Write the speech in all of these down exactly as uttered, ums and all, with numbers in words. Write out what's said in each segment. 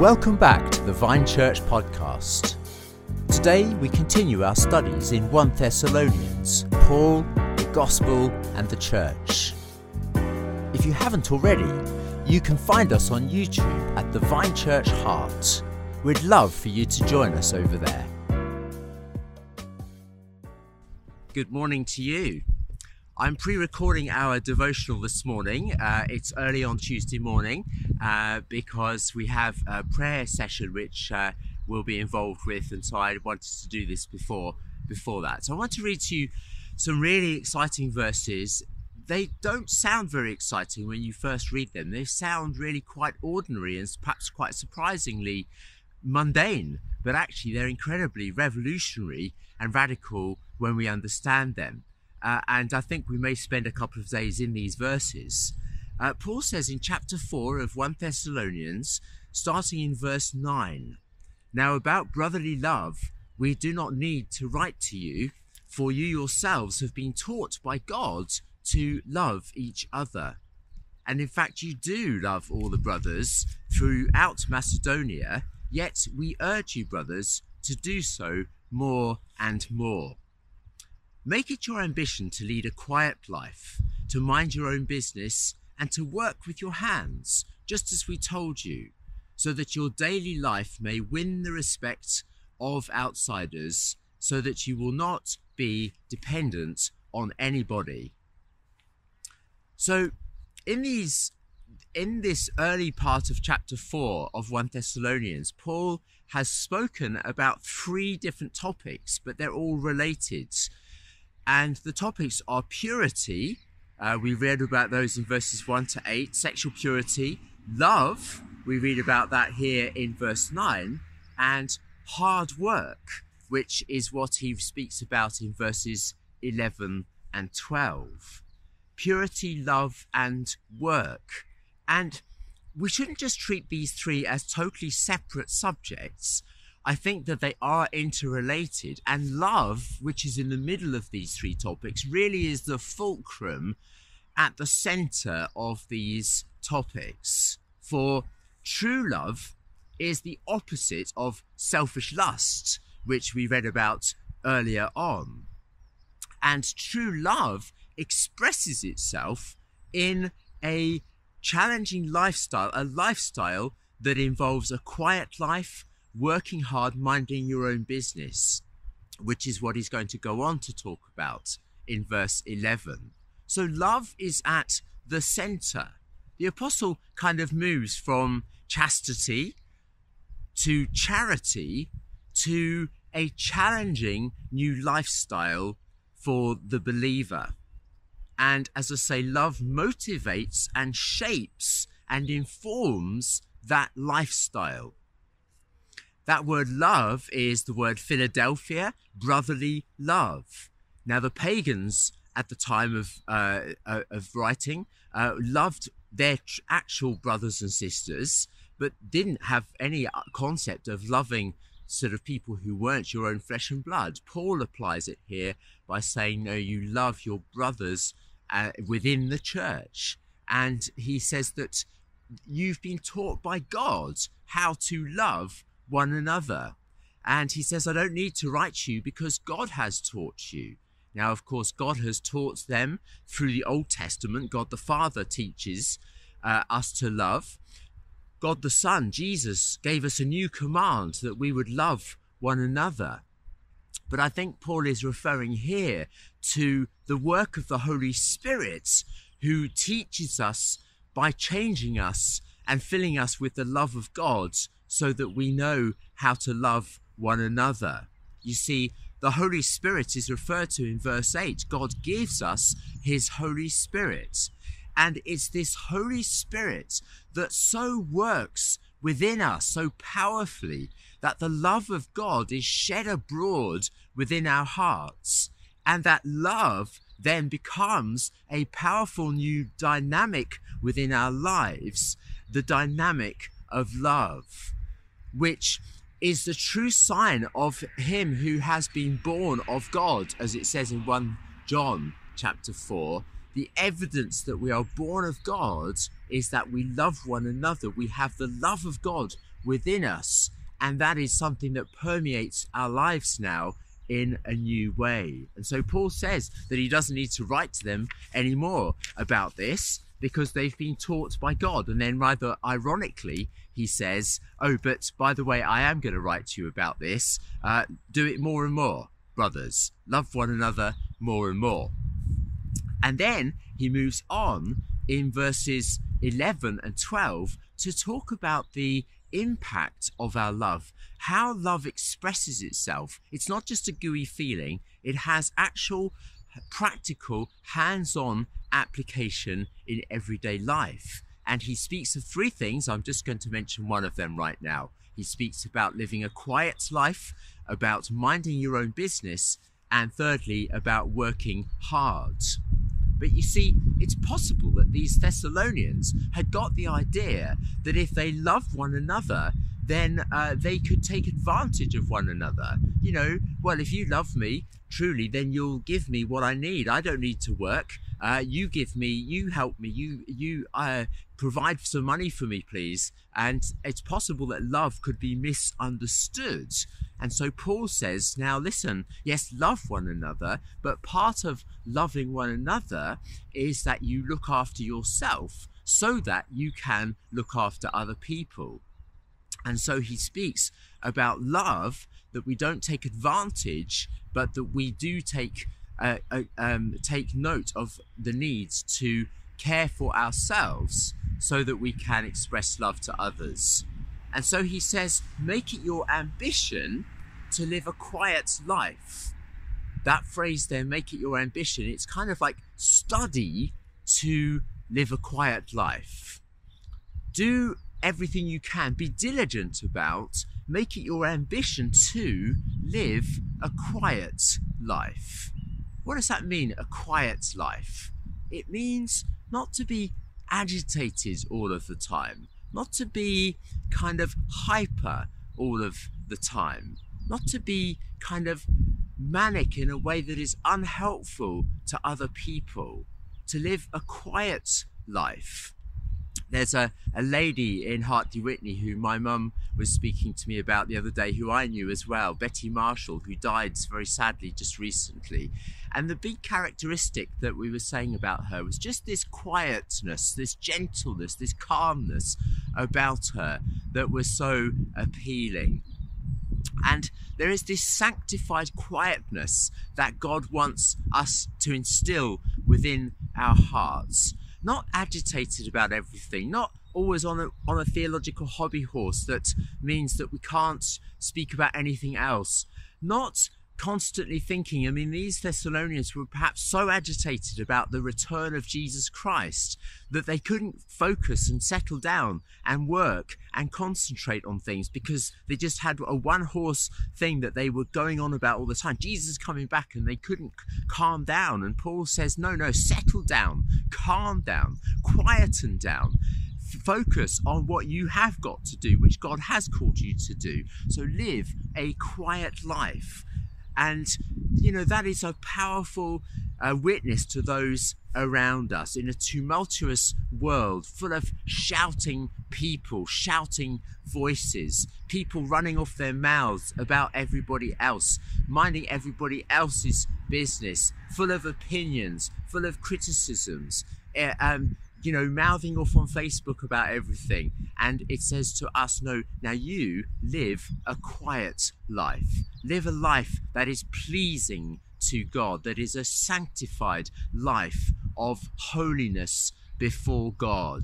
Welcome back to the Vine Church podcast. Today we continue our studies in First Thessalonians, Paul, the Gospel and the Church. If you haven't already, you can find us on YouTube at the Vine Church Heart. We'd love for you to join us over there. Good morning to you. I'm pre-recording our devotional this morning. Uh, it's early on Tuesday morning uh, because we have a prayer session which uh, we'll be involved with, and so I wanted to do this before before that. So I want to read to you some really exciting verses. They don't sound very exciting when you first read them. They sound really quite ordinary and perhaps quite surprisingly mundane, but actually they're incredibly revolutionary and radical when we understand them. Uh, and I think we may spend a couple of days in these verses. Uh, Paul says in chapter four of First Thessalonians, starting in verse nine, "Now about brotherly love, we do not need to write to you, for you yourselves have been taught by God to love each other. And in fact, you do love all the brothers throughout Macedonia, yet we urge you, brothers, to do so more and more. Make it your ambition to lead a quiet life, to mind your own business, and to work with your hands, just as we told you, so that your daily life may win the respect of outsiders, so that you will not be dependent on anybody." So in these in this early part of chapter four of First Thessalonians, Paul has spoken about three different topics, but they're all related. And the topics are purity. Uh, we read about those in verses one to eight. Sexual purity. Love. We read about that here in verse nine. And hard work, which is what he speaks about in verses eleven and twelve. Purity, love, and work. And we shouldn't just treat these three as totally separate subjects. I think that they are interrelated, and love, which is in the middle of these three topics, really is the fulcrum at the center of these topics. For true love is the opposite of selfish lust, which we read about earlier on. And true love expresses itself in a challenging lifestyle, a lifestyle that involves a quiet life, working hard, minding your own business, which is what he's going to go on to talk about in verse eleven. So love is at the center. The apostle kind of moves from chastity to charity to a challenging new lifestyle for the believer. And as I say, love motivates and shapes and informs that lifestyle. That word love is the word Philadelphia, brotherly love. Now, the pagans at the time of uh, of writing uh, loved their actual brothers and sisters, but didn't have any concept of loving sort of people who weren't your own flesh and blood. Paul applies it here by saying, no, you love your brothers uh, within the church. And he says that you've been taught by God how to love one another. And he says, I don't need to write you because God has taught you. Now, of course, God has taught them through the Old Testament. God the Father teaches uh, us to love. God the Son, Jesus, gave us a new command that we would love one another. But I think Paul is referring here to the work of the Holy Spirit, who teaches us by changing us and filling us with the love of God, so that we know how to love one another. You see, the Holy Spirit is referred to in verse eight. God gives us his Holy Spirit. And it's this Holy Spirit that so works within us so powerfully that the love of God is shed abroad within our hearts. And that love then becomes a powerful new dynamic within our lives, the dynamic of love, which is the true sign of him who has been born of God, as it says in First John chapter four. The evidence that we are born of God is that we love one another. We have the love of God within us, and that is something that permeates our lives now in a new way. And so Paul says that he doesn't need to write to them anymore about this because they've been taught by God. And then rather ironically, he says, oh, but by the way, I am going to write to you about this. Uh, do it more and more, brothers. Love one another more and more. And then he moves on in verses eleven and twelve to talk about the impact of our love, how love expresses itself. It's not just a gooey feeling, it has actual practical hands-on application in everyday life. And he speaks of three things. I'm just going to mention one of them right now. He speaks about living a quiet life, about minding your own business, and thirdly, about working hard. But you see, it's possible that these Thessalonians had got the idea that if they loved one another, then uh, they could take advantage of one another. You know, well, if you love me truly, then you'll give me what I need. I don't need to work. Uh, you give me, you help me, you you uh, provide some money for me, please. And it's possible that love could be misunderstood. And so Paul says, now listen, yes, love one another, but part of loving one another is that you look after yourself so that you can look after other people. And so he speaks about love, that we don't take advantage, but that we do take uh, uh, um, take note of the needs to care for ourselves so that we can express love to others. And so he says, make it your ambition to live a quiet life. That phrase there, make it your ambition, it's kind of like study to live a quiet life. Do everything you can, be diligent about, make it your ambition to live a quiet life. What does that mean, a quiet life? It means not to be agitated all of the time, not to be kind of hyper all of the time, not to be kind of manic in a way that is unhelpful to other people, to live a quiet life. There's a, a lady in Hartley Whitney who my mum was speaking to me about the other day, who I knew as well, Betty Marshall, who died very sadly just recently. And the big characteristic that we were saying about her was just this quietness, this gentleness, this calmness about her that was so appealing. And there is this sanctified quietness that God wants us to instill within our hearts. Not agitated about everything, not always on a, on a theological hobby horse that means that we can't speak about anything else, not constantly thinking. I mean, these Thessalonians were perhaps so agitated about the return of Jesus Christ that they couldn't focus and settle down and work and concentrate on things because they just had a one-horse thing that they were going on about all the time. Jesus is coming back, and they couldn't calm down. And Paul says, no, no, settle down, calm down, quieten down. Focus on what you have got to do, which God has called you to do. So live a quiet life. And, you know, that is a powerful uh, witness to those around us in a tumultuous world full of shouting people, shouting voices, people running off their mouths about everybody else, minding everybody else's business, full of opinions, full of criticisms, uh, um, you know, mouthing off on Facebook about everything. And it says to us, no, now you live a quiet life. Live a life that is pleasing to God, that is a sanctified life of holiness before God.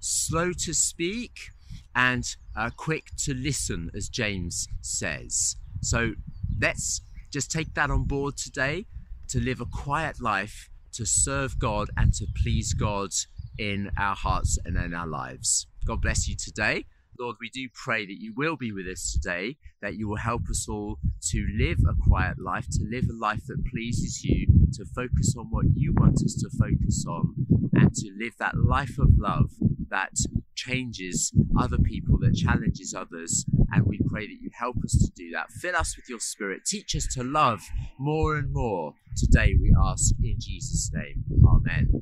Slow to speak and uh, quick to listen, as James says. So let's just take that on board today, to live a quiet life, to serve God and to please God in our hearts and in our lives. God bless you today. Lord, we do pray that you will be with us today, that you will help us all to live a quiet life, to live a life that pleases you, to focus on what you want us to focus on, and to live that life of love that changes other people, that challenges others. And we pray that you help us to do that. Fill us with your Spirit. Teach us to love more and more. Today we ask in Jesus' name. Amen.